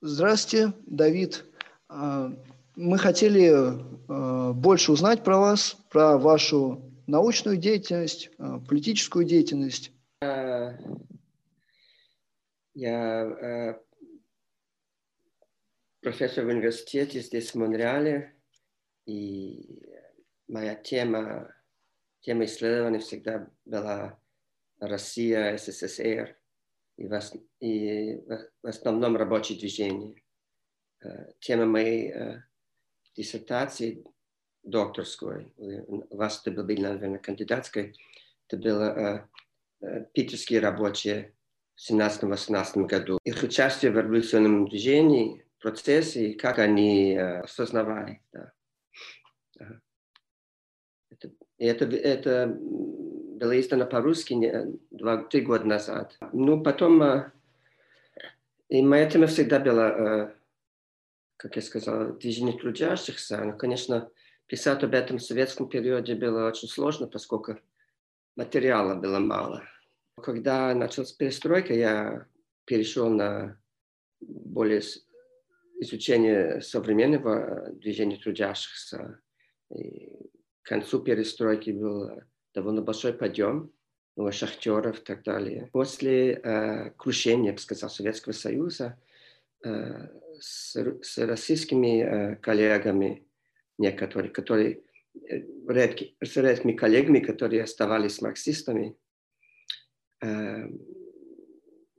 Здравствуйте, Давид. Мы хотели больше узнать про вас, про вашу научную деятельность, политическую деятельность. Я профессор в университете здесь, в Монреале, и моя тема исследований всегда была Россия, СССР и в основном рабочее движение. Тема моей диссертации докторской, у вас это была, наверное, кандидатской, это было питерские рабочие в 17-18 году. Их участие в революционном движении, процессе, как они осознавали. Да. Это было издано по-русски 2-3 года назад. Ну, потом... И моя тема всегда была, как я сказал, движение трудящихся. Но, конечно, писать об этом в советском периоде было очень сложно, поскольку материала было мало. Когда началась перестройка, я перешел на более изучение современного движения трудящихся. И к концу перестройки был довольно большой подъем у шахтеров и так далее. После крушения, я бы сказал, Советского Союза с российскими коллегами, некоторые, с редкими коллегами, которые оставались марксистами, мы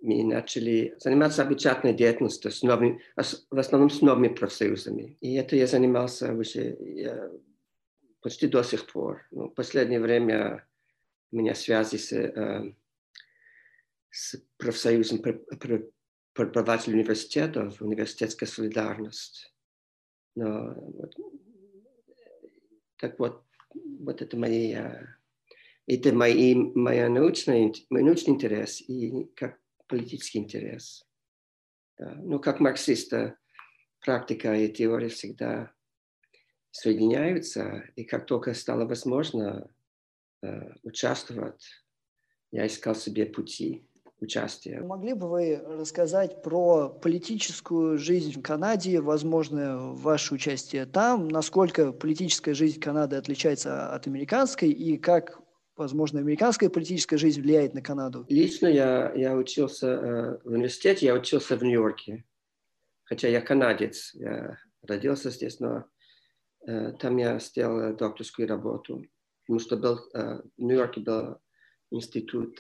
начали заниматься обычной деятельностью с новыми, в основном с новыми профсоюзами. И это я занимался уже почти до сих пор. Ну, в последнее время у меня связи с профсоюзом преподавателей университетов, университетская солидарность. Но, вот, так вот, вот это мои... Это мой научный интерес и как политический интерес. Да. Ну, как марксиста, практика и теория всегда соединяются. И как только стало возможно участвовать, я искал себе пути участия. Могли бы вы рассказать про политическую жизнь в Канаде, возможно, ваше участие там, насколько политическая жизнь Канады отличается от американской и как... Возможно, американская политическая жизнь влияет на Канаду. Лично я учился в университете, я учился в Нью-Йорке. Хотя я канадец, я родился здесь, но там я сделал докторскую работу. Потому что в Нью-Йорке был институт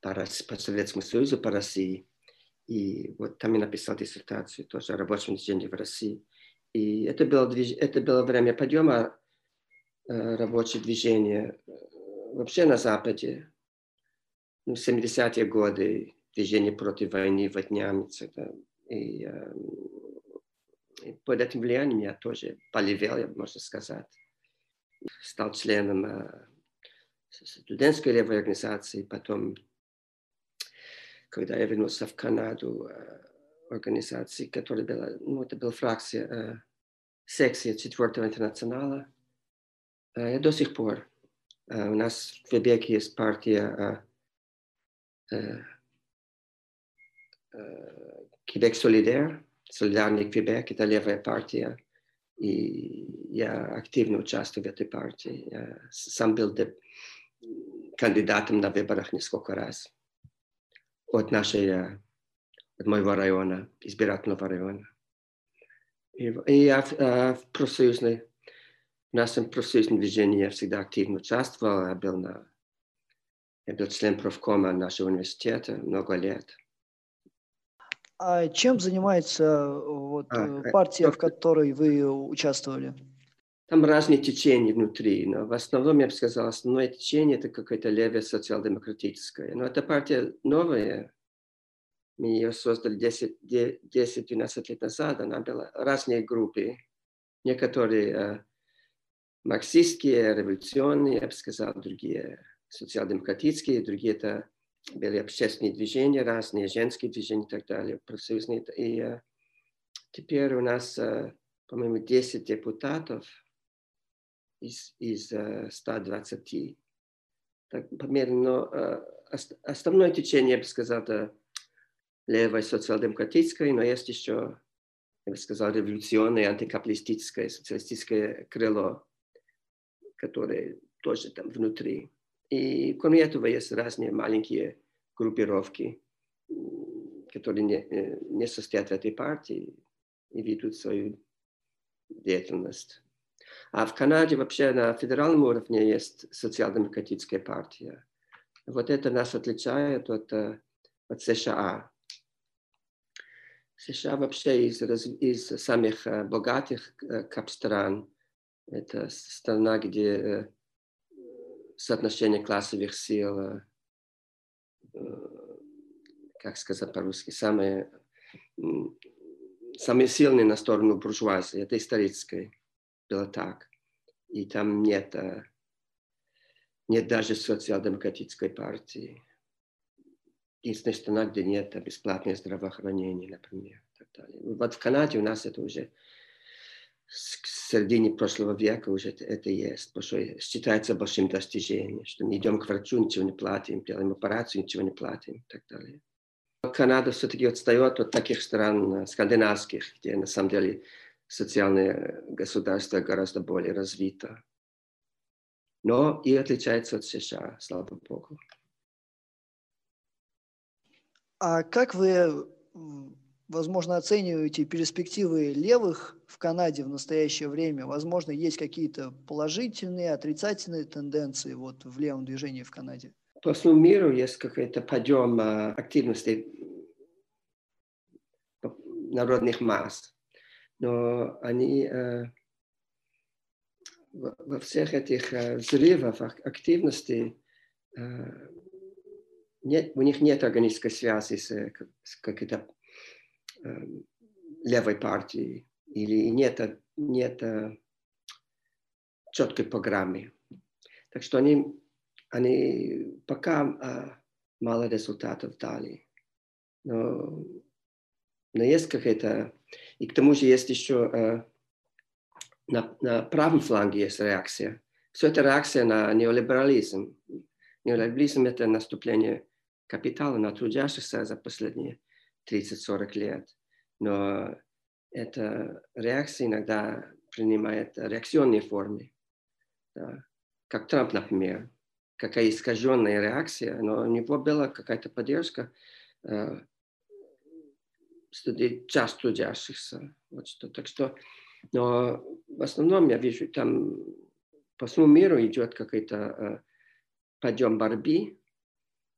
по Советскому Союзу, по России. И вот там я написал диссертацию тоже о рабочем движении в России. И это было время подъема рабочее движение вообще на Западе. В 70-е годы движение против войны вьетнамцев. Да, и под этим влиянием я тоже полевел, можно сказать. Стал членом студентской левой организации. Потом, когда я вернулся в Канаду, организации, которая была, ну, это была фракция, секция 4-го интернационала. До сих пор у нас в Квебеке есть партия Квебек Солидар, Солидарный Квебек, это левая партия, и я активно участвую в этой партии. Я сам был кандидатом на выборах несколько раз от моего района, избирательного района. И я в профсоюзной В нашем профсоюзном движении я всегда активно участвовал. Я был член профкома нашего университета много лет. А чем занимается партия, в которой вы участвовали? Там разные течения внутри, но в основном, я бы сказал, основное течение – это какое-то левое социал-демократическое. Но эта партия новая. Мы ее создали 10-12 лет назад. Она была разные группы. Некоторые марксистские, революционные, я бы сказал, другие социал-демократические, другие это были общественные движения разные, женские движения и так далее, профсоюзные. И теперь у нас, по-моему, 10 депутатов из 120. Так, по мере, но основное течение, я бы сказал, левой социал-демократической, но есть еще, я бы сказал, революционное, антикапиталистическое, социалистическое крыло, которое тоже там внутри. И кроме этого есть разные маленькие группировки, которые не состоят в этой партии и ведут свою деятельность. А в Канаде вообще на федеральном уровне есть социал-демократическая партия. Вот это нас отличает от США. США вообще из самых богатых кап-стран. Это страна, где соотношение классовых сил, как сказать по-русски, самые сильные на сторону буржуазии. Это историческое было так. И там нет даже социал-демократической партии. Единственная страна, где нет бесплатного здравоохранения, например. Так далее. Вот в Канаде у нас это уже к середине прошлого века уже это есть. Считается большим достижением, что мы идем к врачу, ничего не платим, делаем операцию, ничего не платим и так далее. Канада все-таки отстает от таких стран скандинавских, где на самом деле социальное государство гораздо более развито. Но и отличается от США, слава богу. А как вы, возможно, оцениваете перспективы левых в Канаде в настоящее время? Возможно, есть какие-то положительные, отрицательные тенденции вот в левом движении в Канаде? По всему миру есть какой-то подъем активности народных масс. Но они во всех этих взрывах активности у них нет органической связи с какой-то левой партией или нет четкой программы. Так что они пока мало результатов дали. Но есть какая-то... И к тому же есть еще на правом фланге есть реакция. Все это реакция на неолиберализм. Неолиберализм – это наступление капитала на трудящихся за последние 30-40 лет. Но эта реакция иногда принимает реакционные формы. Да. Как Трамп, например. Какая искаженная реакция, но у него была какая-то поддержка часть трудящихся. Вот что. Так что, но в основном я вижу, там по всему миру идет какой-то подъем борьбы,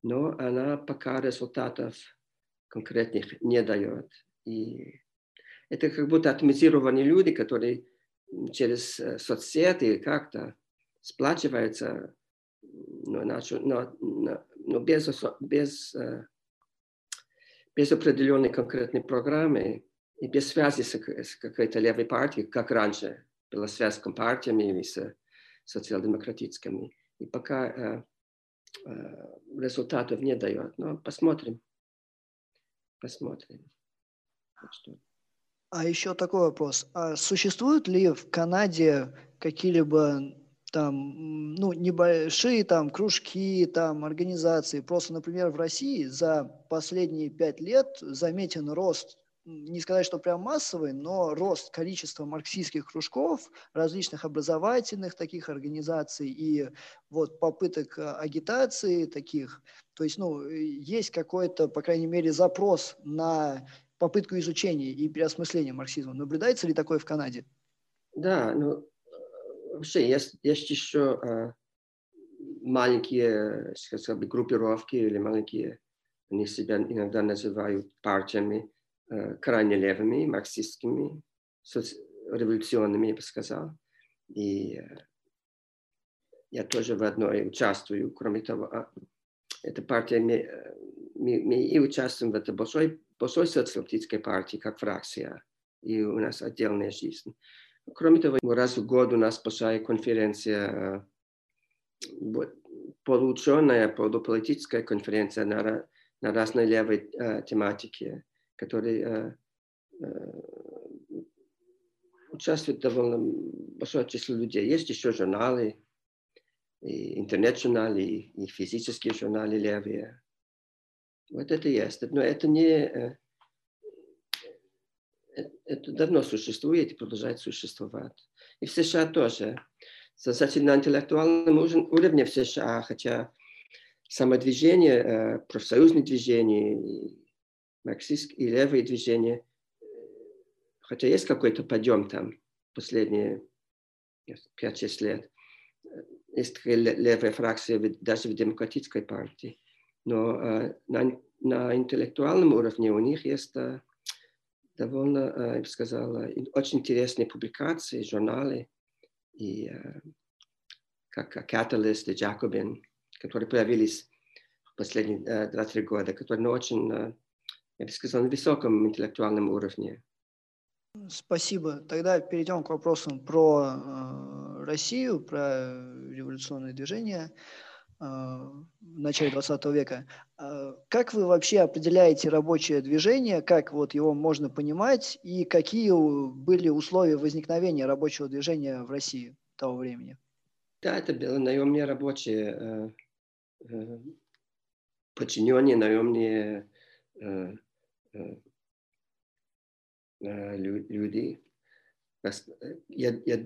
но она пока результатов конкретных не дает. И это как будто атомизированные люди, которые через соцсети как-то сплачиваются, но без определенной конкретной программы и без связи с какой-то левой партией, как раньше была связь с компартиями и с социал-демократическими. И пока результатов не дает. Но посмотрим. Посмотрим. А еще такой вопрос. А существуют ли в Канаде какие-либо там, ну, небольшие там кружки, там, организации? Просто, например, в России за последние 5 лет заметен рост, не сказать, что прям массовый, но рост количества марксистских кружков, различных образовательных таких организаций и вот попыток агитации таких. То есть, ну, есть какой-то, по крайней мере, запрос на попытку изучения и переосмысления марксизма. Наблюдается ли такое в Канаде? Да, ну, вообще есть еще маленькие, скажем, группировки или маленькие, они себя иногда называют партиями, крайне левыми, марксистскими, революционными, я бы сказал. И я тоже в одной участвую. Кроме того, эта партия, мы и участвуем в этой большой социалистической партии, как фракция. И у нас отдельная жизнь. Кроме того, раз в год у нас большая конференция, полуученая, полуполитическая конференция на разной левой тематике, которые участвует довольно большое число людей. Есть еще журналы, и интернет-журналы, и физические журналы левые. Вот это ясно. Но это не... Это давно существует и продолжает существовать. И в США тоже. Значит, на интеллектуальном уровне в США, хотя самодвижение, профсоюзные движения, марксистские и левые движения, хотя есть какой-то подъем там последние 5-6 лет, есть такая левая фракция даже в демократической партии, но на интеллектуальном уровне у них есть довольно, я бы сказала, очень интересные публикации, журналы, и как Catalyst и Jacobin, которые появились в последние 2-3 года, которые на очень, я бы сказал, на высоком интеллектуальном уровне. Спасибо. Тогда перейдем к вопросам про Россию, про революционные движения в начале 20 века. Как вы вообще определяете рабочее движение, как вот его можно понимать, и какие были условия возникновения рабочего движения в России того времени? Да, это было наемные рабочие, подчиненные, наемные люди.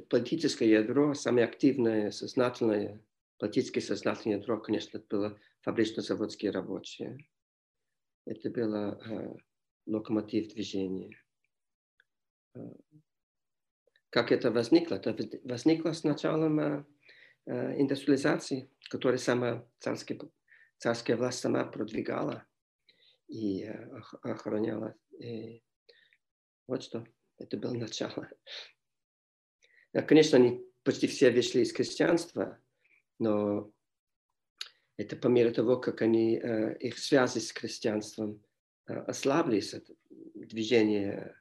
Политическое ядро, самое активное, сознательное, политическое сознательное ядро, конечно, было фабрично-заводские рабочие. Это было локомотив движения. Как это возникло? Это возникло с началом индустриализации, которую сама царская власть сама продвигала и охраняла. И вот что это было начало. Конечно, они почти все вышли из крестьянства, но это по мере того, как они, их связи с крестьянством ослаблись, движение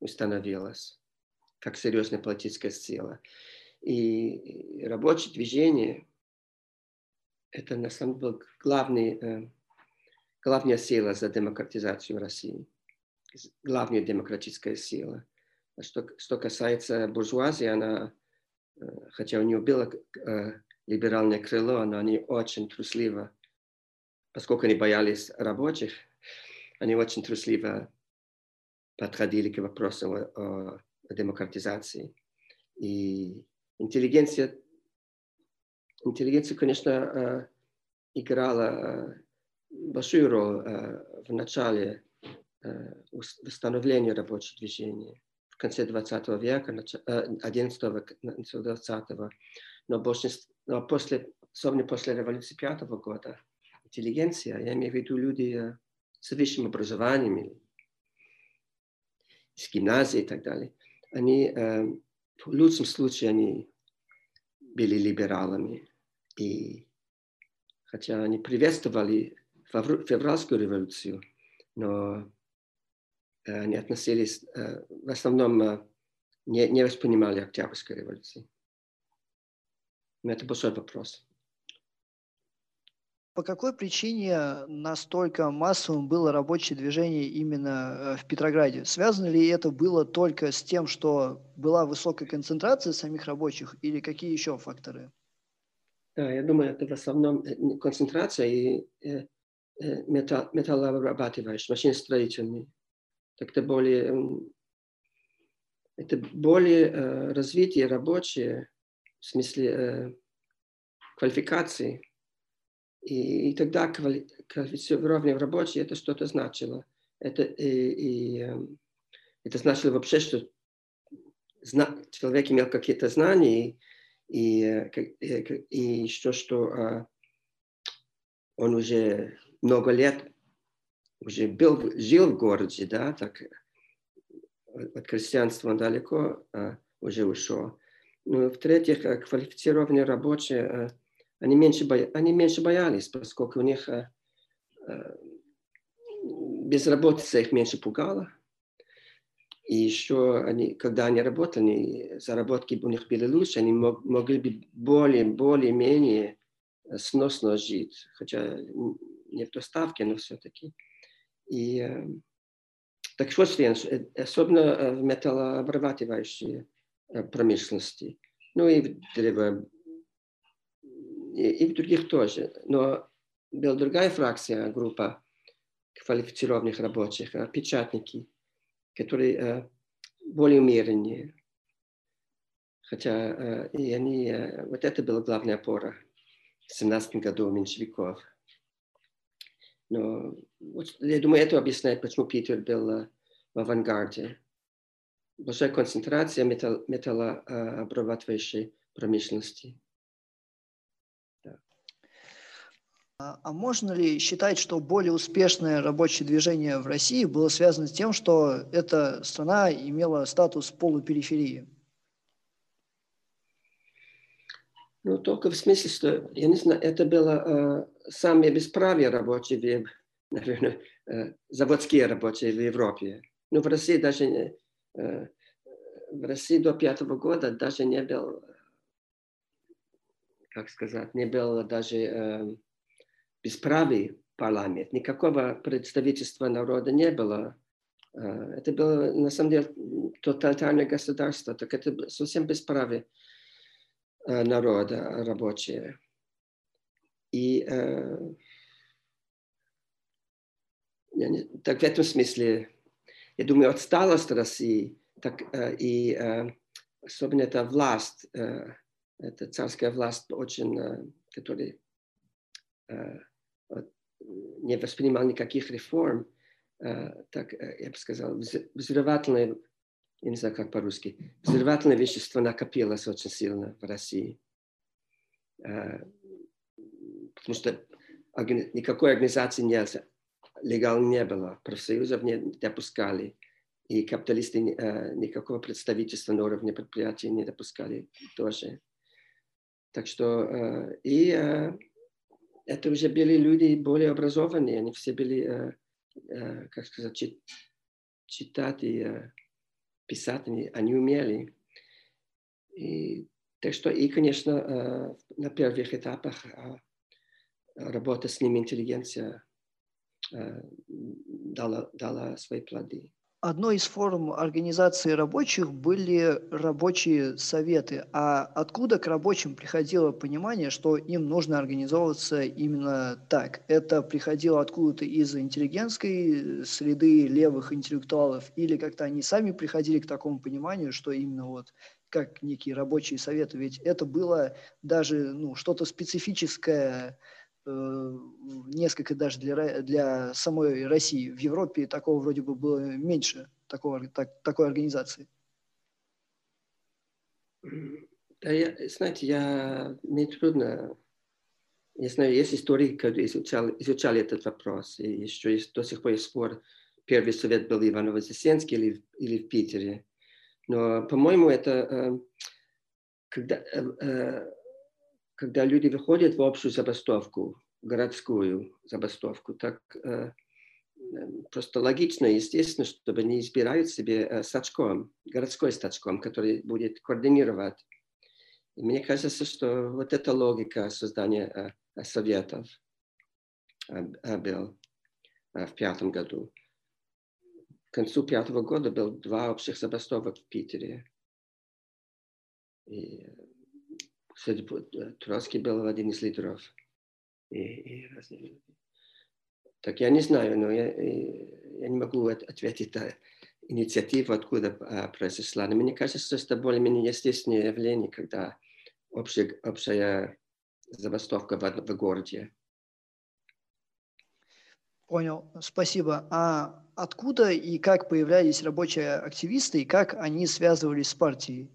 установилось как серьезная политическая сила. И рабочее движение – это, на самом деле, главная сила за демократизацию России, главная демократическая сила. Что касается буржуазии, она, хотя у нее было либеральное крыло, но они очень трусливо, поскольку они боялись рабочих, они очень трусливо подходили к вопросу о демократизации. И интеллигенция, конечно, играла большую роль в начале восстановления рабочего движения, в конце 20 века, 11-20, но особенно после революции 5-го года, интеллигенция, я имею в виду люди с высшим образованием, с гимназией и так далее, они, в лучшем случае, они были либералами. И хотя они приветствовали февральскую революцию, но они относились, в основном, не воспринимали Октябрьскую революцию. Но это большой вопрос. По какой причине настолько массовым было рабочее движение именно в Петрограде? Связано ли это было только с тем, что была высокая концентрация самих рабочих, или какие еще факторы? Да, я думаю, это в основном концентрация и металлообрабатывающие, машиностроительные. Это более развитие рабочие, в смысле квалификации. И тогда квалифицирование в рабочие это что-то значило. Это значило вообще, что человек имел какие-то знания, и еще что он уже много лет уже жил в городе, да, так от крестьянства он далеко уже ушел. Ну, в-третьих, квалифицированные рабочие, они меньше боялись, поскольку у них безработица их меньше пугала. И еще, когда они работали, заработки у них были лучше, они могли бы более-менее сносно жить, хотя не в доставке, но все-таки. И так что, особенно в металлообрабатывающей промышленности, ну и в древо, и в других тоже. Но была другая фракция, группа, квалифицированных рабочих, а печатники, которые более умеренные. Хотя и они, вот это была главная опора в 17 году меньшевиков. Но вот, я думаю, это объясняет, почему Питер был в авангарде. Большая концентрация металлообрабатывающей промышленности. Да. А можно ли считать, что более успешное рабочее движение в России было связано с тем, что эта страна имела статус полупериферии? Ну, только в смысле, что, я не знаю, это было самые бесправие рабочие, наверное, заводские рабочие в Европе. Ну, в России даже, в России до 1905 года даже не был, как сказать, не было даже бесправий парламент. Никакого представительства народа не было. Это было, на самом деле, тоталитарное государство, так это совсем бесправие народа рабочие. И так в этом смысле, я думаю, отсталость России, так, и особенно эта власть, эта царская власть, очень, которая не воспринимала никаких реформ, так, я бы сказал, взрывательные, я не знаю, как по-русски, взрывательное вещество накопилось очень сильно в России. Потому что никакой организации нельзя, легально не было, профсоюзов не допускали, и капиталисты никакого представительства на уровне предприятий не допускали тоже. Так что и это уже были люди более образованные, они все были, как сказать, читать и писать они умели. И, так что, и, конечно, на первых этапах работа с ними интеллигенция дала свои плоды. Одной из форм организации рабочих были рабочие советы. А откуда к рабочим приходило понимание, что им нужно организовываться именно так? Это приходило откуда-то из интеллигентской среды левых интеллектуалов? Или как-то они сами приходили к такому пониманию, что именно вот как некие рабочие советы? Ведь это было даже что-то специфическое, несколько даже для самой России. В Европе такого вроде бы было меньше, такой организации. Да, знаете, мне трудно. Я знаю, есть историки, которые изучали этот вопрос. И еще до сих пор есть спор, первый совет был Иваново-Вознесенский или в Питере. Но, по-моему, это когда люди выходят в общую забастовку, городскую забастовку, так просто логично и естественно, чтобы они избирают себе стачком, городской стачком, который будет координировать. И мне кажется, что вот эта логика создания советов была в 1905 году. К концу 1905 года было 2 общих забастовок в Питере. И Троцкий был один из лидеров. Так я не знаю, но я не могу ответить на инициативу, откуда произошла. Но мне кажется, что это более-менее естественное явление, когда общая забастовка в городе. Понял, спасибо. А откуда и как появлялись рабочие активисты, и как они связывались с партией?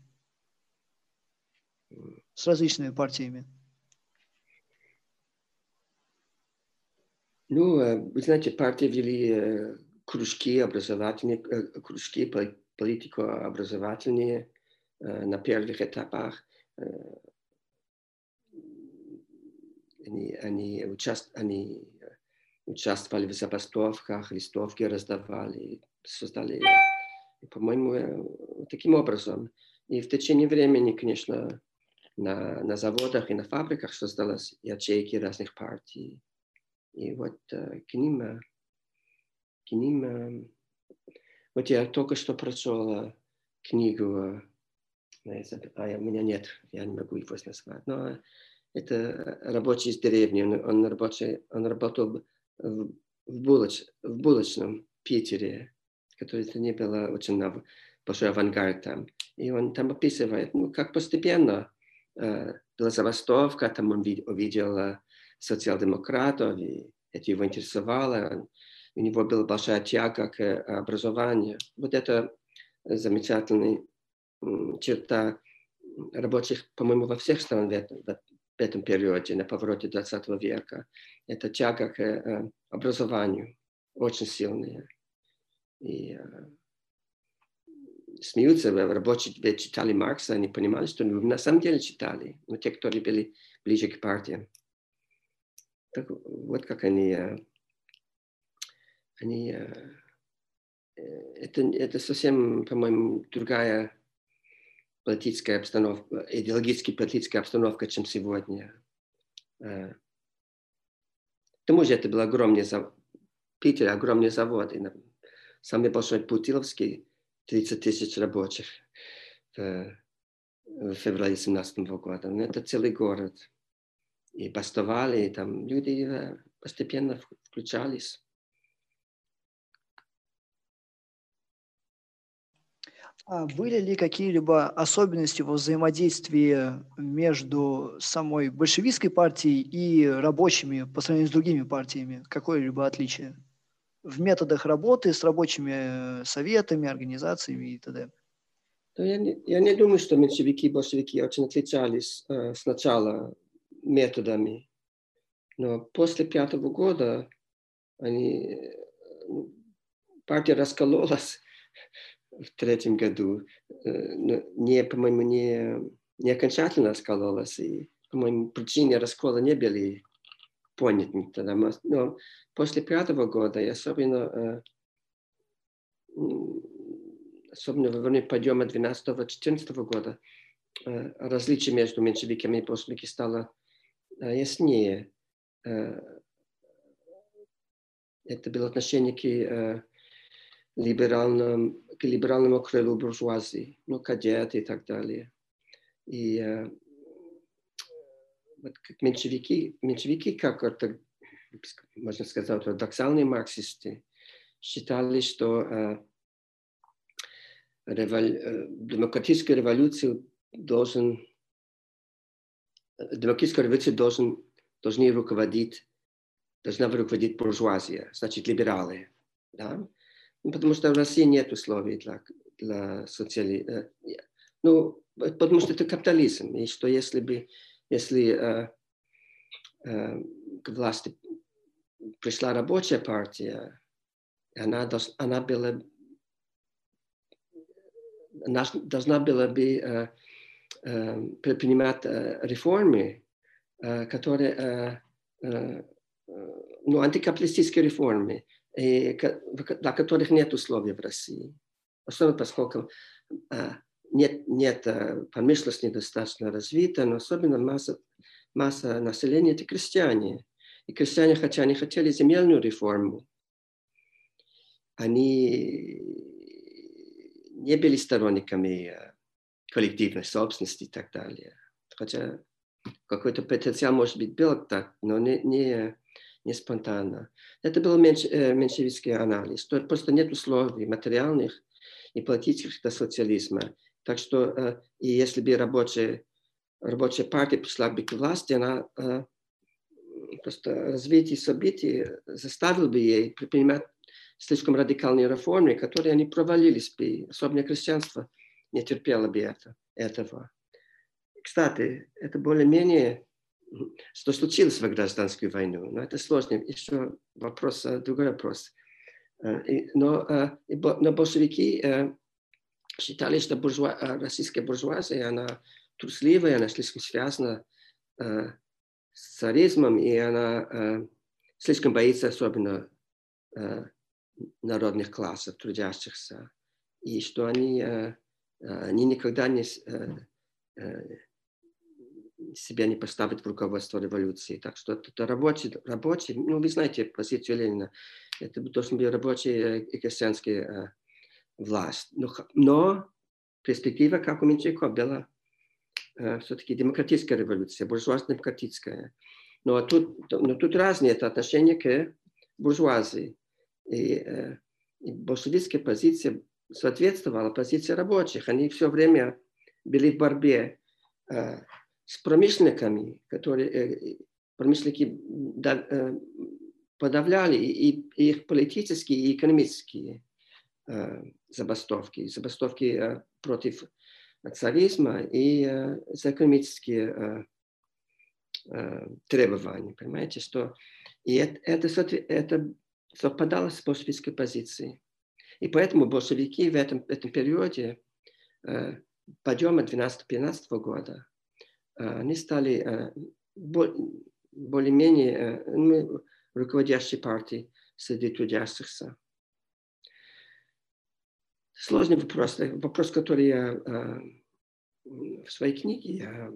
С различными партиями? Ну, вы знаете, партии вели кружки образовательные, кружки политико-образовательные на первых этапах. Они участвовали в забастовках, листовки раздавали, создали, по-моему, таким образом. И в течение времени, конечно, на заводах и на фабриках создались ячейки разных партий. И вот к ним... Вот я только что прочел книгу, у меня нет, я не могу его назвать, но это рабочий из деревни, он работал в булочном Питере, которое не было очень большой авангард там. И он там описывает, ну, как постепенно была забастовка, там он увидел социал-демократов, и это его интересовало. У него была большая тяга к образованию. Вот это замечательная черта рабочих, по-моему, во всех странах в этом периоде, на повороте 20 века. Это тяга к образованию, очень сильная. И смеются, рабочие читали Маркса, они понимали, что на самом деле читали, но те, которые были ближе к партии. Так вот как они это совсем, по-моему, другая политическая обстановка, идеологическая политическая обстановка, чем сегодня. К тому же это был огромный завод, Питер, огромный завод, и самый большой Путиловский, 30 тысяч рабочих в феврале 17 года. Это целый город. И бастовали, и там люди постепенно включались. А были ли какие-либо особенности во взаимодействии между самой большевистской партией и рабочими по сравнению с другими партиями? Какое-либо отличие в методах работы с рабочими советами, организациями и т.д.? Я не думаю, что меньшевики и большевики очень отличались сначала методами, но после 1905 года партия раскололась в 1903 году, но, по-моему, не окончательно раскололась, и, по-моему, причины раскола не были поняты тогда. Но после 1905 года, и особенно во время подъема 1912-1914 года, различие между меньшевиками и большевиками стало яснее. Это было отношение к либеральному крылу буржуазии, ну, кадеты и так далее. И вот как меньшевики, как можно сказать, ортодоксальные марксисты, считали, что демократической революцией должна руководить буржуазия, значит, либералы. Да? Потому что в России нет условий для социализма. Ну, потому что это капитализм. И что если к власти пришла рабочая партия, она должна была бы предпринимать реформы, которые антикапиталистические реформы, для которых нет условий в России. Особенно поскольку нет промышленности недостаточно развита, но особенно масса населения – это крестьяне. И крестьяне, хотя они хотели земельную реформу, они не были сторонниками коллективной собственности и так далее. Хотя какой-то потенциал, может быть, был так, но не спонтанно. Это был меньшевистский анализ. Просто нет условий материальных и политических для социализма. Так что, и если бы рабочая партия пришла бы к власти, она просто развитие событий заставило бы ей предпринимать слишком радикальные реформы, которые они провалились бы. Особенно крестьянство не терпело бы этого. Кстати, это более-менее что случилось в гражданскую войну, но это сложный еще вопрос, другой вопрос. Но большевики считали, что российская буржуазия, она трусливая, она слишком связана с царизмом, и она слишком боится особенно народных классов, трудящихся, и что они никогда не... себя не поставить в руководство революции. Так что это рабочий, вы знаете позицию Ленина, это должен быть рабочий и крестьянский власть. Но перспектива, как у меньшевиков, была все-таки демократическая революция, буржуазно-демократическая. Но тут разные, это отношение к буржуазии. И большевистская позиция соответствовала позиции рабочих. Они все время были в борьбе с промышленниками, которые промышленники подавляли и их политические и экономические забастовки. Забастовки против царизма и за экономические требования. Понимаете, что и это совпадало с большевистской позицией. И поэтому большевики в этом периоде подъема 12-15 года они стали более-менее руководящей партией среди трудящихся. Сложный вопрос, который я в своей книге я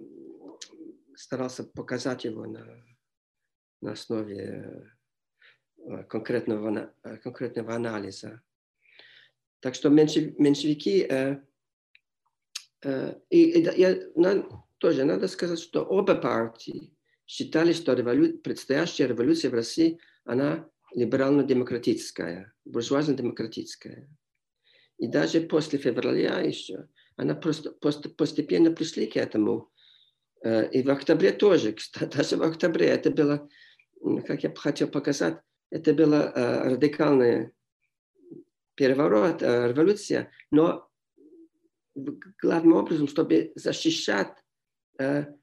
старался показать его на основе конкретного анализа. Так что меньшевики... Тоже надо сказать, что оба партии считали, что предстоящая революция в России, она либерально-демократическая, буржуазно-демократическая. И даже после февраля еще она постепенно пришли к этому. И в октябре тоже, кстати, даже в октябре это было, как я хотел показать, это был радикальный переворот, революция, но главным образом, чтобы защищать, как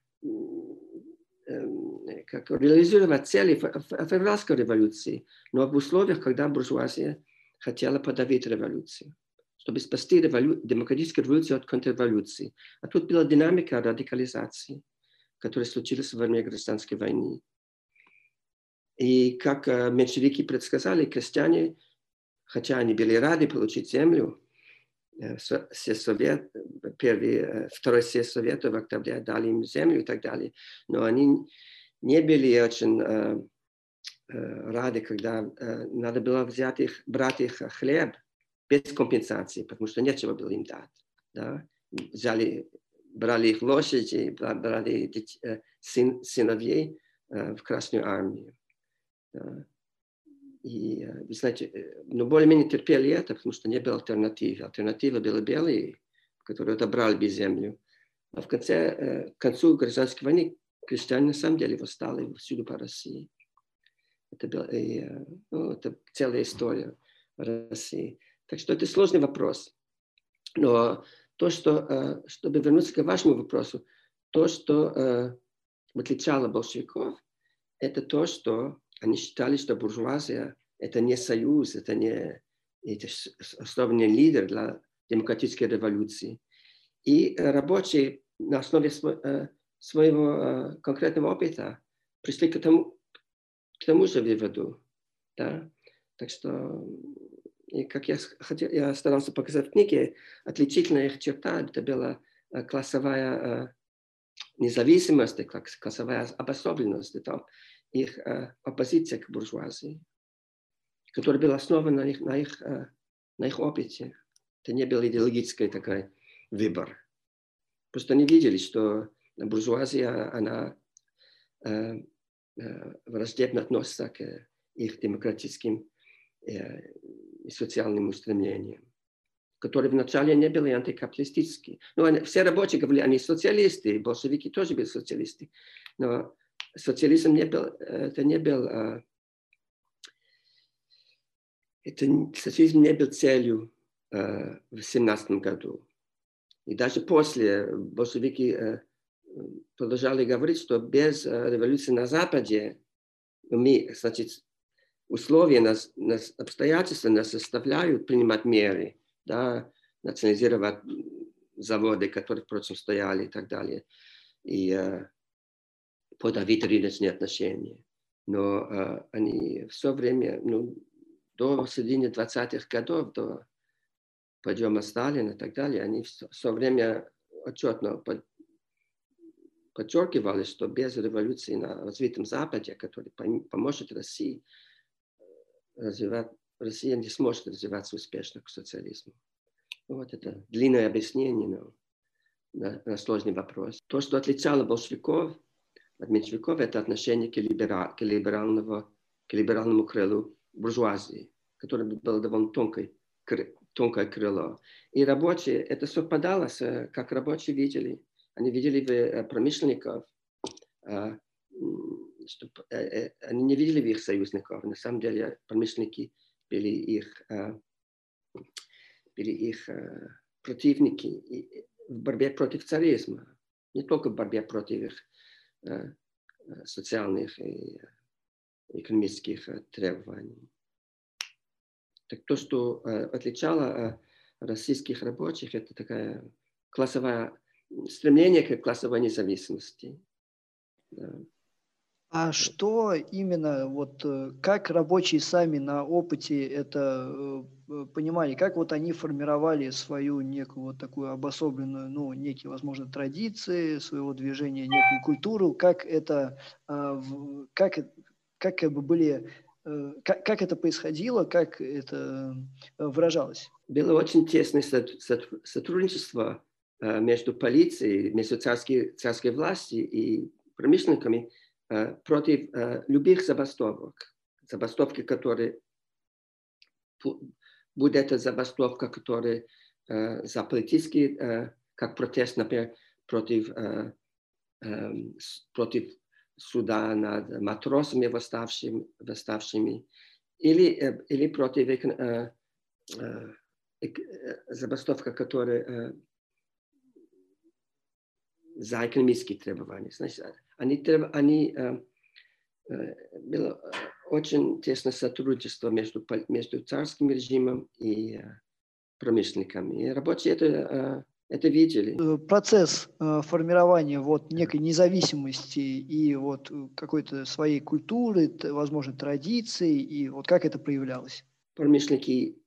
реализовать цели февральской революции, но в условиях, когда буржуазия хотела подавить революцию, чтобы спасти демократическую революцию от контрреволюции. А тут была динамика радикализации, которая случилась во время гражданской войны. И как меньшевики предсказали, крестьяне, хотя они были рады получить землю, второй съезд Совета в октябре дали им землю и так далее, но они не были очень рады, когда надо было брать их хлеб без компенсации, потому что нечего было им дать. Да? Брали их лошади, брали сыновей в Красную армию. Да? И, вы знаете, но более-менее терпели это, потому что не было альтернативы. Альтернатива была белые, которые отобрали бы землю. А к концу гражданской войны крестьяне на самом деле восстали всюду по России. Это была целая история России. Так что это сложный вопрос. Но то, что, чтобы вернуться к вашему вопросу, то, что отличало большевиков, это то, что они считали, что буржуазия – это не союз, это основной лидер для демократической революции. И рабочие на основе своего конкретного опыта пришли к тому же выводу. Да? Так что, и как я старался показать в книге, отличительная их черта – это была классовая независимость, классовая обособленность. Их оппозиция к буржуазии, которая была основана на их опыте. Это не был идеологический такой выбор. Просто они видели, что буржуазия, она враждебно относится к их демократическим и социальным устремлениям, которые вначале не были антикапиталистические. Все рабочие говорили, они социалисты, большевики тоже были социалисты, но социализм не был целью в 1917 году. И даже после большевики продолжали говорить, что без революции на Западе условия, обстоятельства нас заставляют принимать меры, да, национализировать заводы, которые, впрочем, стояли и так далее. И подавить рыночные отношения. Но они все время, до середины 20-х годов, до подъема Сталина и так далее, они все время отчетно подчеркивали, что без революции на развитом Западе, который поможет России развивать, Россия не сможет развиваться успешно к социализму. Вот это длинное объяснение на сложный вопрос. То, что отличало большевиков от меньшевиков, это отношение к либеральному крылу буржуазии, которая была довольно тонкое крыло. И рабочие, это совпадало с, как рабочие видели. Они видели промышленников, чтобы, они не видели в их союзников. На самом деле промышленники были их противники в борьбе против царизма. Не только в борьбе против их социальных и экономических требований. Так то, что отличало российских рабочих, это такая классовая, стремление к классовой независимости. А что именно, вот как рабочие сами на опыте это понимали, как вот они формировали свою некую вот такую обособленную, ну, некие, возможно, традиции своего движения, некую культуру, как это происходило, как это выражалось? Было очень тесное сотрудничество между полицией, между царской властью и промышленниками против любых забастовок. Забастовки, которые... Будет эта забастовка, которая за политические, как протест, например, против суда над матросами восставшими, или против забастовка, которая за экономические требования. Значит, было очень тесное сотрудничество между царским режимом и промышленниками. И рабочие это видели. Процесс формирования вот некой независимости и вот какой-то своей культуры, возможно, традиций, и вот как это проявлялось? Промышленники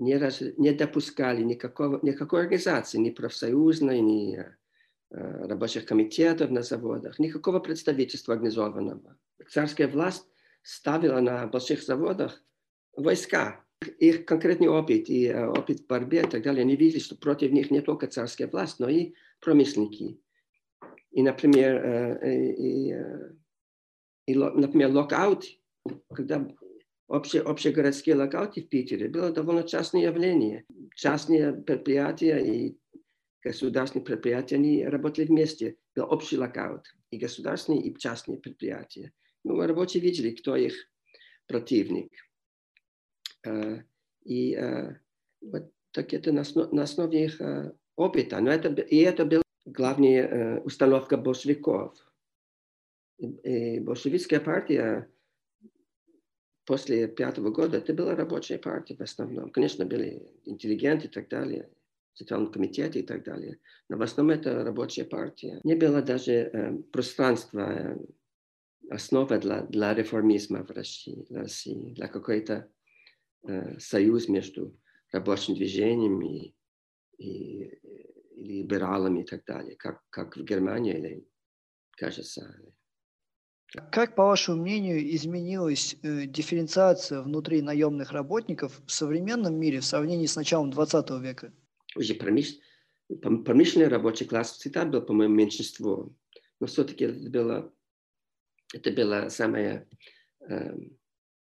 не допускали никакой организации, ни профсоюзной, ни рабочих комитетов на заводах, никакого представительства организованного. Царская власть ставила на больших заводах войска. Их конкретный опыт и опыт в борьбе и так далее, они видели, что против них не только царская власть, но и промышленники. И, например, локаут, когда общегородские локауты в Питере, было довольно частное явление. Частные предприятия и государственные предприятия, они работали вместе, был общий локаут, и государственные, и частные предприятия. Ну, рабочие видели, кто их противник. И вот так это на основе их опыта. Но это была главная установка большевиков. И большевистская партия после 5-го года, это была рабочая партия в основном. Конечно, были интеллигенты и так далее, Центральном комитете и так далее. Но в основном это рабочая партия. Не было даже пространства, основы для реформизма в России, для какой-то союз между рабочим движением и либералами и так далее, как в Германии, или, кажется. Как, по вашему мнению, изменилась дифференциация внутри наемных работников в современном мире в сравнении с началом 20 века? Уже промышленный рабочий класс всегда был, по-моему, меньшинство. Но все-таки это была самая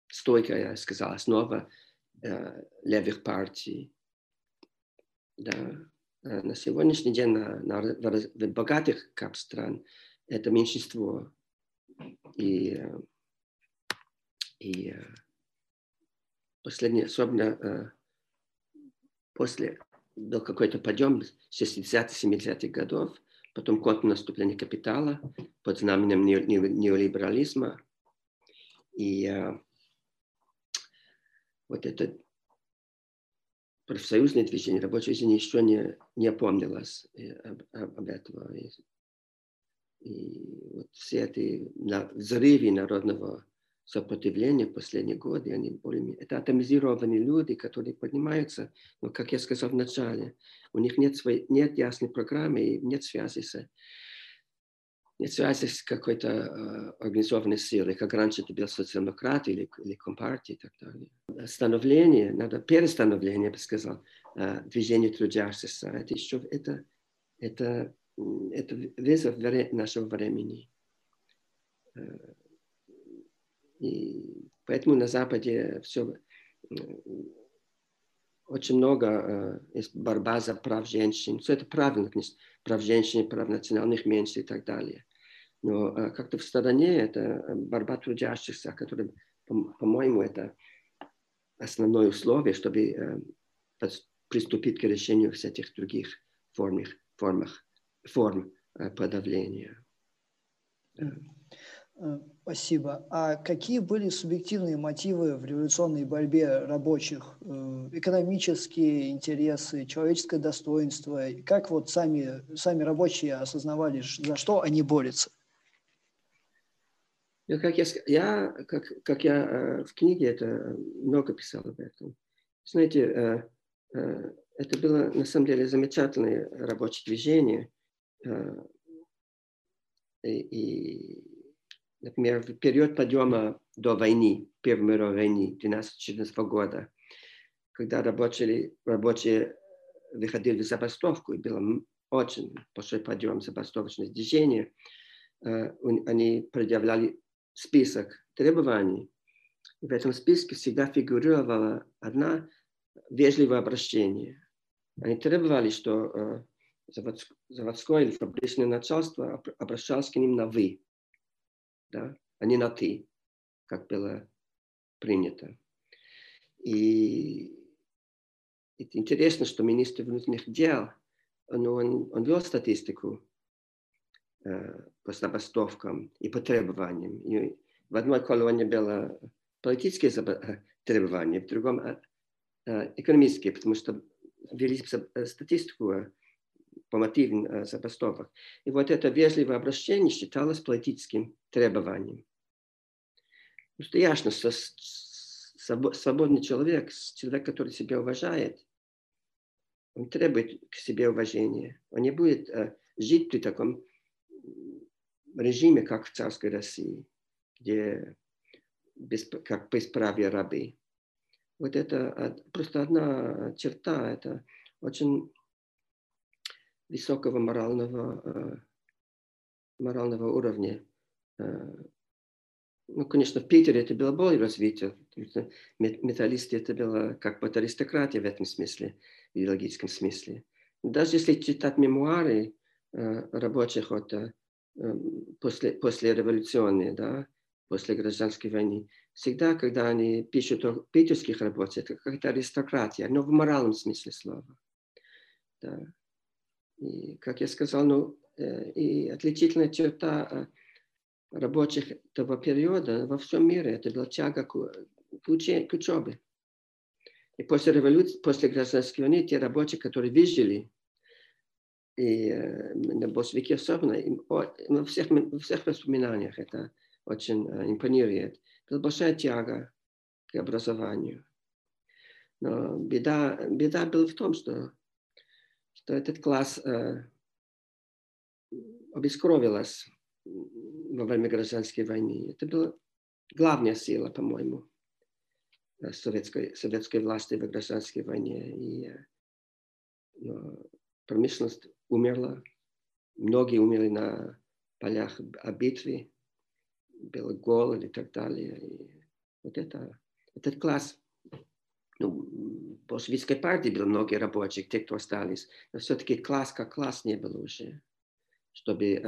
стойкая, я сказал, основа левых партий. Да. На сегодняшний день в богатых стран это меньшинство. И последнее, особенно после... Был какой-то подъем 60-70-х годов, потом контрнаступление капитала под знаменем неолиберализма. И вот это профсоюзное движение, рабочее движение еще не опомнилось об этом. И вот все эти взрывы народного сопротивление в последние годы, это атомизированные люди, которые поднимаются, но, как я сказал вначале, у них нет ясной программы и нет связи с какой-то организованной силой, как раньше это был социал-демократ или компартия и так далее. Перестановление, я бы сказал, движение трудящихся, это вызов нашего времени. И Поэтому на Западе все, очень много есть борьба за прав женщин. Все это правильно, конечно, прав женщин, прав национальных меньшинств и так далее. Но как-то в стороне это борьба трудящихся, которая, по-моему, это основное условие, чтобы приступить к решению всяких других форм подавления. Спасибо. А какие были субъективные мотивы в революционной борьбе рабочих? Экономические интересы, человеческое достоинство? И как вот сами рабочие осознавали, за что они борются? Как я в книге это много писал об этом. Знаете, это было на самом деле замечательное рабочее движение. Например, в период подъема до войны, Первой мировой войны, 1912 года, когда рабочие выходили в забастовку, и был очень большой подъем забастовочного движения, они предъявляли список требований. В этом списке всегда фигурировало одно вежливое обращение. Они требовали, что заводское или фабричное начальство обращалось к ним на «вы», да, а не на «ты», как было принято. И это интересно, что министр внутренних дел, он вел статистику по забастовкам и по требованиям. И в одной колонии было политические требования, в другом экономические, потому что вели статистику по мотивам забастовок. И вот это вежливое обращение считалось политическим требованием. Просто ясно, что свободный человек, человек, который себя уважает, он требует к себе уважения. Он не будет жить при таком режиме, как в царской России, где как по исправе рабы. Вот это просто одна черта, это очень высокого морального уровня. Ну, конечно, в Питере это было более развитие. Металлисты это было как бы аристократия в этом смысле, в идеологическом смысле. Даже если читать мемуары рабочих послереволюционные, да, после гражданской войны, всегда, когда они пишут о питерских рабочих, это какая-то аристократия, но в моральном смысле слова. Да. И, как я сказал, и отличительная черта рабочих того периода во всем мире это была тяга к учебе. И после революции, после гражданской войны, те рабочие, которые выжили, и на большевики особенно, во всех воспоминаниях это очень импонирует. Это большая тяга к образованию. Но беда была в том, что этот класс обескровилась во время гражданской войны. Это была главная сила, по-моему, советской власти в гражданской войне. И промышленность умерла. Многие умерли на полях битвы. Был голод и так далее. И вот этот класс... в большевистской партии было много рабочих, те, кто остались. Но все-таки класс как класс не было уже. Чтобы,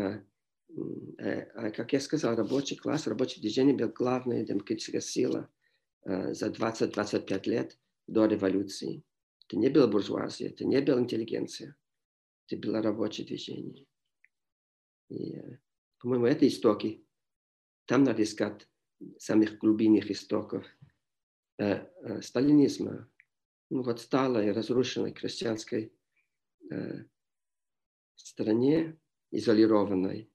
как я сказал, рабочий класс, рабочее движение была главная демократическая сила за 20-25 лет до революции. Это не было буржуазия, это не была интеллигенция. Это было рабочее движение. И, по-моему, это истоки. Там надо искать самых глубинных истоков сталинизма, ну, в отсталой и разрушенной крестьянской стране, изолированной.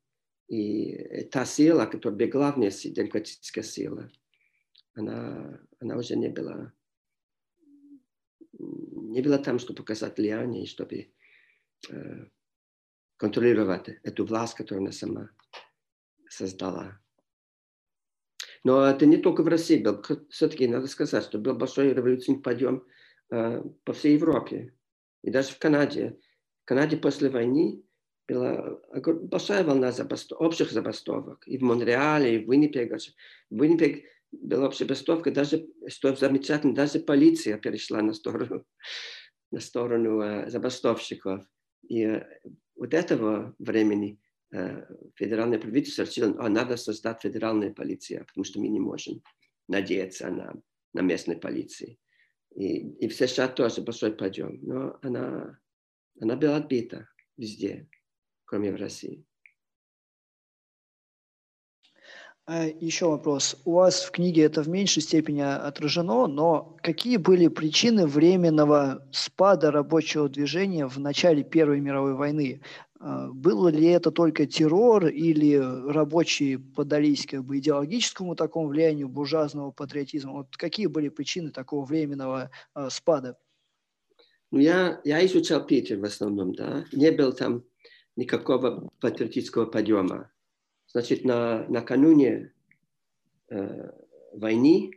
И та сила, которая была главная демократическая сила, она уже не была там, чтобы показать влияние, чтобы контролировать эту власть, которую она сама создала. Но это не только в России был. Все-таки надо сказать, что был большой революционный подъем по всей Европе. И даже в Канаде. В Канаде после войны была большая волна общих забастовок. И в Монреале, и в Виннипеге. В Виннипеге была вообще бастовка, даже, что замечательно, даже полиция перешла на сторону забастовщиков. И вот этого времени федеральное правительство решило, надо создать федеральную полицию, потому что мы не можем надеяться на местной полиции. И в США тоже большой подъем, но она была отбита везде, кроме в России. Еще вопрос. У вас в книге это в меньшей степени отражено, но какие были причины временного спада рабочего движения в начале Первой мировой войны? Было ли это только террор, или рабочие поддались как бы идеологическому такому влиянию буржуазного патриотизма? Вот какие были причины такого временного спада? Ну, я изучал Питер в основном, да. Не было там никакого патриотического подъема. Значит, накануне войны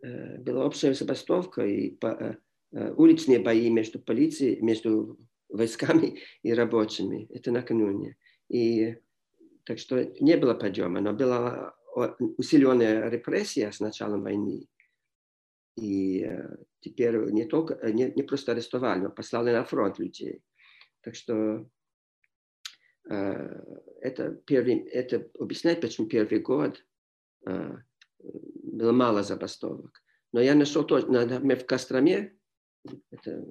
была общая забастовка и уличные бои между войсками и рабочими. Это накануне. И, так что не было подъема, но была усиленная репрессия с началом войны. И теперь не просто арестовали, но послали на фронт людей. Так что... Это объясняет, почему первый год было мало забастовок. Но я нашел тоже, например, в Костроме, это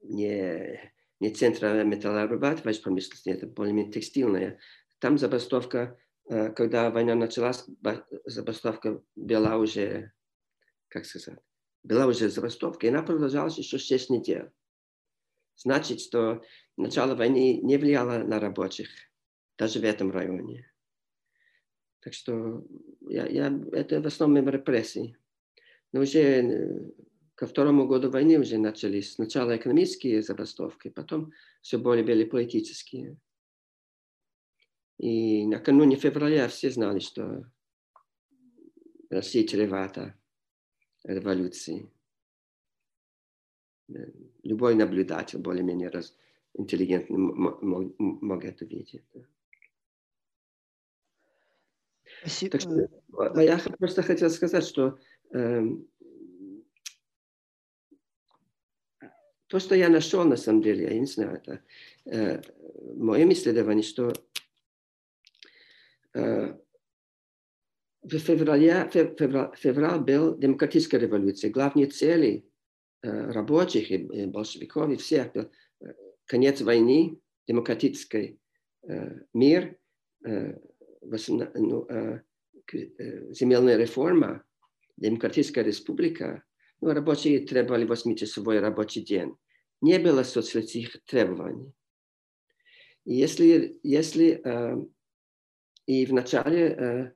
не центр металлообрабатывающей промышленности, это более-менее текстильная. Там забастовка, когда война началась, забастовка была уже, забастовка, и она продолжалась еще 6 недель. Значит, что начало войны не влияло на рабочих, даже в этом районе. Так что это в основном репрессии. Но уже ко второму году войны уже начались сначала экономические забастовки, потом все более были политические. И накануне февраля все знали, что Россия чревата революцией. Любой наблюдатель более-менее интеллигентный мог это видеть. Так что, я просто хотел сказать, что то, что я нашел, на самом деле, я не знаю, это мое исследование, что в февраль был демократическая революция. Главные цели рабочих и большевиков, и всех. Конец войны, демократический мир, земельная реформа, демократическая республика. Ну, рабочие требовали 8-часовой рабочий день. Не было социалистических требований. И если в начале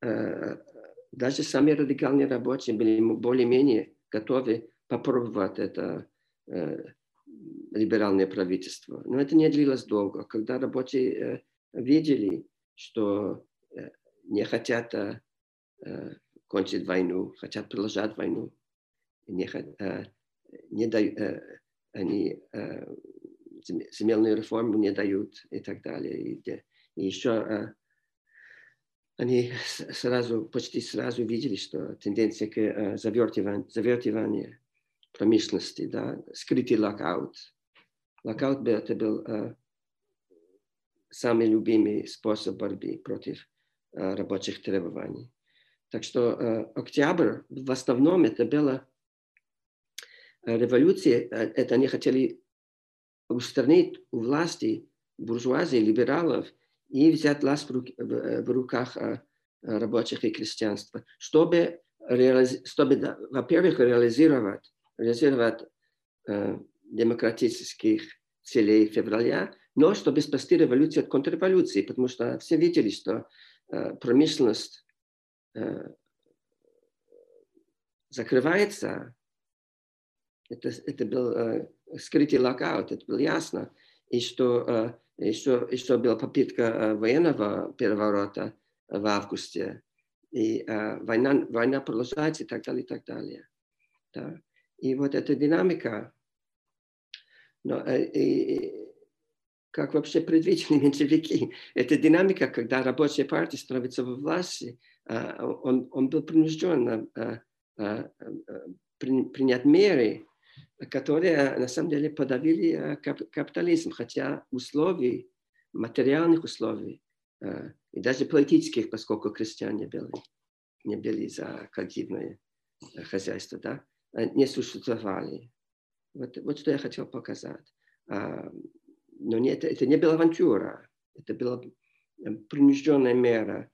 даже самые радикальные рабочие были более-менее готовы попробовать это либеральное правительство. Но это не длилось долго. Когда рабочие видели, что не хотят кончить войну, хотят продолжать войну, они земельную реформу не дают и так далее. И еще они почти сразу видели, что тенденция к завертыванию промышленности, да, скрытый локаут. Локаут был самый любимый способ борьбы против рабочих требований. Так что октябрь, в основном, это была революция, это они хотели устранить у власти буржуазии, либералов, и взять власть в руках рабочих и крестьянства, чтобы во-первых, реализировать демократических целей февраля, но чтобы спасти революцию от контрреволюции, потому что все видели, что промышленность закрывается. Это был скрытый локаут, это было ясно, и что... Еще была попытка военного переворота в августе, и война продолжается, и так далее, и так далее. Да. И вот эта динамика, как вообще предвидели меньшевики. Эта динамика, когда рабочая партия становится во власти, он был принужден принять меры, которые на самом деле подавили капитализм, хотя условий, материальных условий и даже политических, поскольку крестьяне не были за коллективное хозяйство, да, не существовали. Вот что я хотел показать. Но нет, это не была авантюра, это была принужденная мера.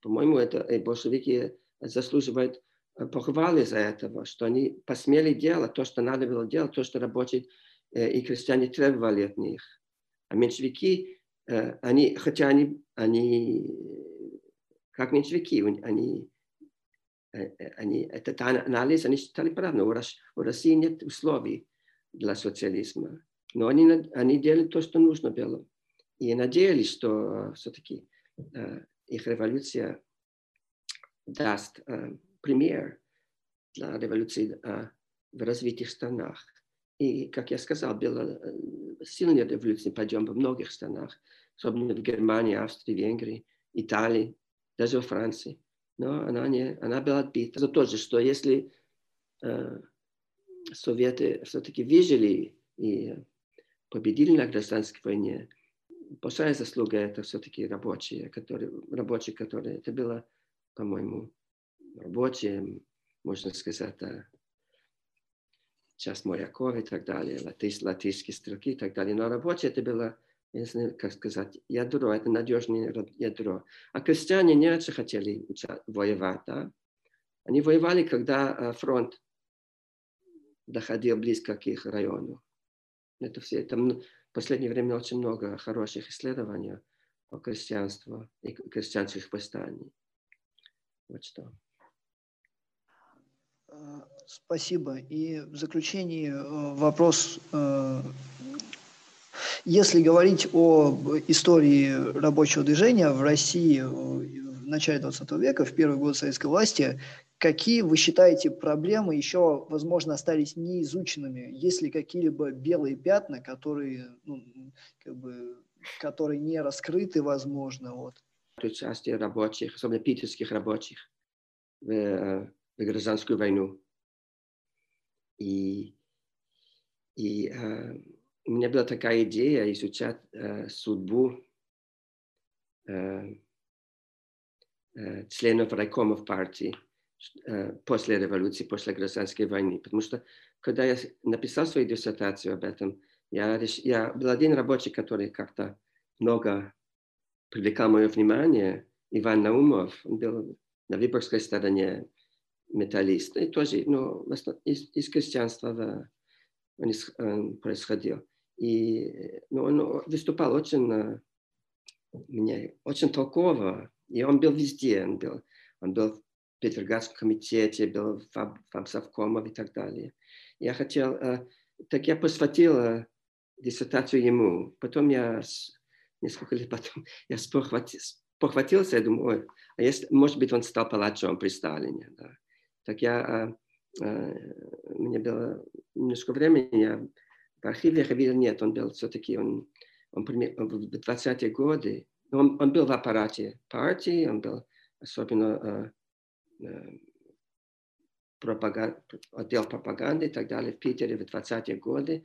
По-моему, большевики заслуживают похвалы за этого, что они посмели делать то, что надо было делать, то, что рабочие и крестьяне требовали от них. А меньшевики, этот анализ они считали правильно. У России нет условий для социализма. Но они делали то, что нужно было. И надеялись, что все-таки их революция даст пример для революции в развитых странах. И, как я сказал, была сильная революция, подъем во многих странах, особенно в Германии, Австрии, Венгрии, Италии, даже во Франции. Но она была отбита. За то же, что если Советы все-таки выжили и победили на гражданской войне, большая заслуга это все-таки рабочие, которые это было, по-моему, рабочие, можно сказать, час моряков и так далее, латышские стрелки и так далее. Но рабочие это было, как сказать, ядро, это надежное ядро. А крестьяне не раньше хотели воевать, да? Они воевали, когда фронт доходил близко к их району. Это все, там в последнее время очень много хороших исследований о крестьянстве и крестьянских восстаниях. Вот что. Спасибо. И в заключении вопрос. Если говорить о истории рабочего движения в России в начале 20 века, в первый год советской власти, какие, вы считаете, проблемы еще, возможно, остались неизученными? Есть ли какие-либо белые пятна, которые не раскрыты, возможно? Вот. Участие рабочих, особенно питерских рабочих, в гражданскую войну. И у меня была такая идея изучать судьбу членов райкомов партии после революции, после гражданской войны. Потому что, когда я написал свою диссертацию об этом, я был один рабочий, который как-то много привлекал мое внимание, Иван Наумов, он был на Выборгской стороне металлист, и тоже из крестьянства, да, он происходил. И он выступал очень толково, и он был везде, он был в Петроградском комитете, был в фабсовкоме и так далее. Я посвятил диссертацию ему, потом несколько лет потом я похватился, я думаю, может быть, он стал палачом при Сталине. Да. Так мне было немножко времени, я в архиве видел, нет, он был все-таки, он в 20-е годы, он был в аппарате партии, он был особенно отдел пропаганды и так далее в Питере в 20-е годы.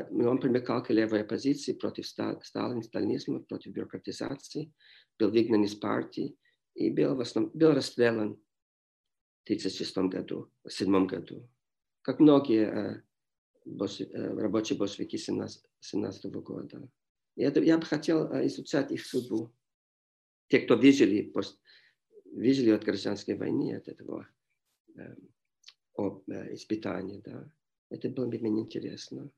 Он примыкал к левой оппозиции против сталинизма, против бюрократизации, был выгнан из партии и был расстрелян в 1937 году, как многие рабочие большевики 1917 года. И я бы хотел изучать их судьбу. Те, кто выжили от гражданской войны, от этого испытания, да. Это было бы мне интересно.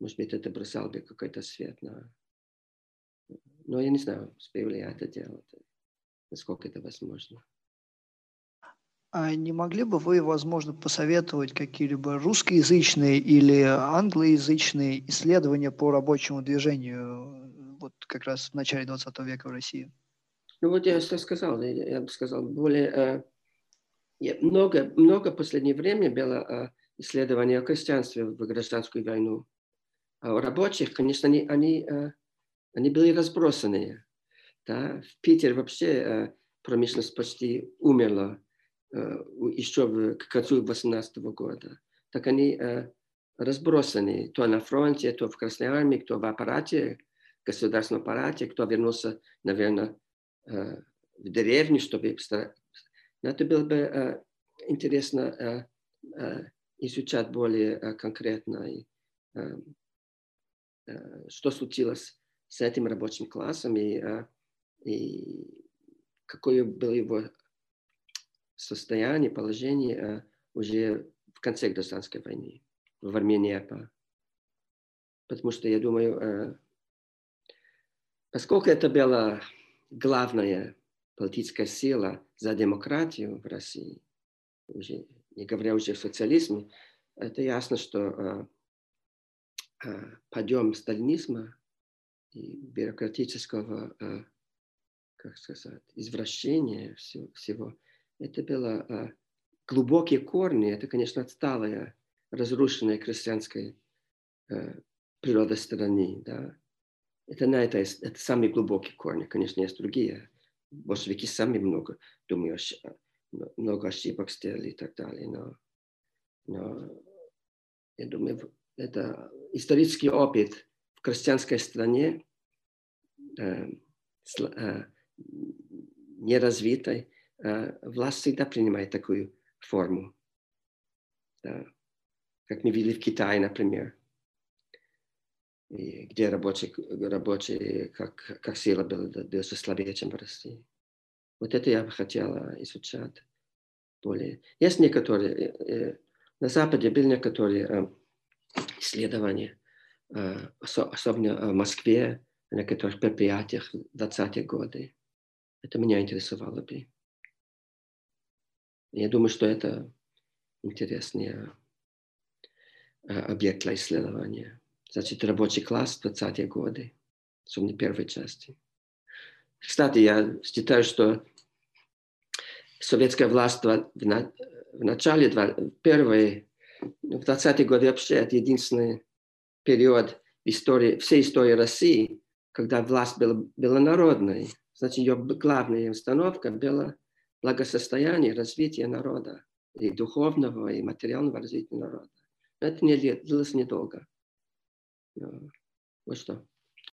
Может быть, это бросал бы какой-то свет на... Но я не знаю, успею ли я это делать, насколько это возможно. А не могли бы вы, возможно, посоветовать какие-либо русскоязычные или англоязычные исследования по рабочему движению вот как раз в начале 20 века в России? Я что сказал. Я бы сказал, более... Много в последнее время было исследования о крестьянстве в гражданскую войну. рабочих, конечно, они были разбросаны. Да? В Питере вообще промышленность почти умерла еще к концу 18-го года. Так они разбросаны, то на фронте, то в Красной армии, кто в аппарате, государственном аппарате, кто вернулся, наверное, в деревню, чтобы... Это было бы интересно изучать более конкретно, что случилось с этим рабочим классом и какое было его состояние, положение уже в конце гражданской войны в Армении. Потому что, я думаю, поскольку это была главная политическая сила за демократию в России, уже, не говоря уже о социализме, это ясно, что подъем сталинизма и бюрократического, как сказать, извращения всего, это было глубокие корни, это, конечно, отсталая, разрушенная крестьянская природа страны. Да? Это самые глубокие корни, конечно, есть другие. Большевики сами много, думаю, много ошибок сделали и так далее, но я думаю, это исторический опыт в крестьянской стране, неразвитой, власть всегда принимает такую форму, да, как мы видели в Китае, например, и где рабочие как сила была слабее, чем в России. Вот это я бы хотела изучать более. Есть некоторые, на Западе были некоторые исследования, особенно в Москве, на некоторых предприятиях в 20-е годы. Это меня интересовало бы. Я думаю, что это интересный объект для исследования. Значит, рабочий класс в 20-е годы, особенно первой части. Кстати, я считаю, что советская власть в начале, в 20-е годы вообще, это единственный период всей истории России, когда власть была народной. Значит, ее главная установка была благосостояние, развитие народа, и духовного, и материального развития народа. Но это длилось недолго. Вот что.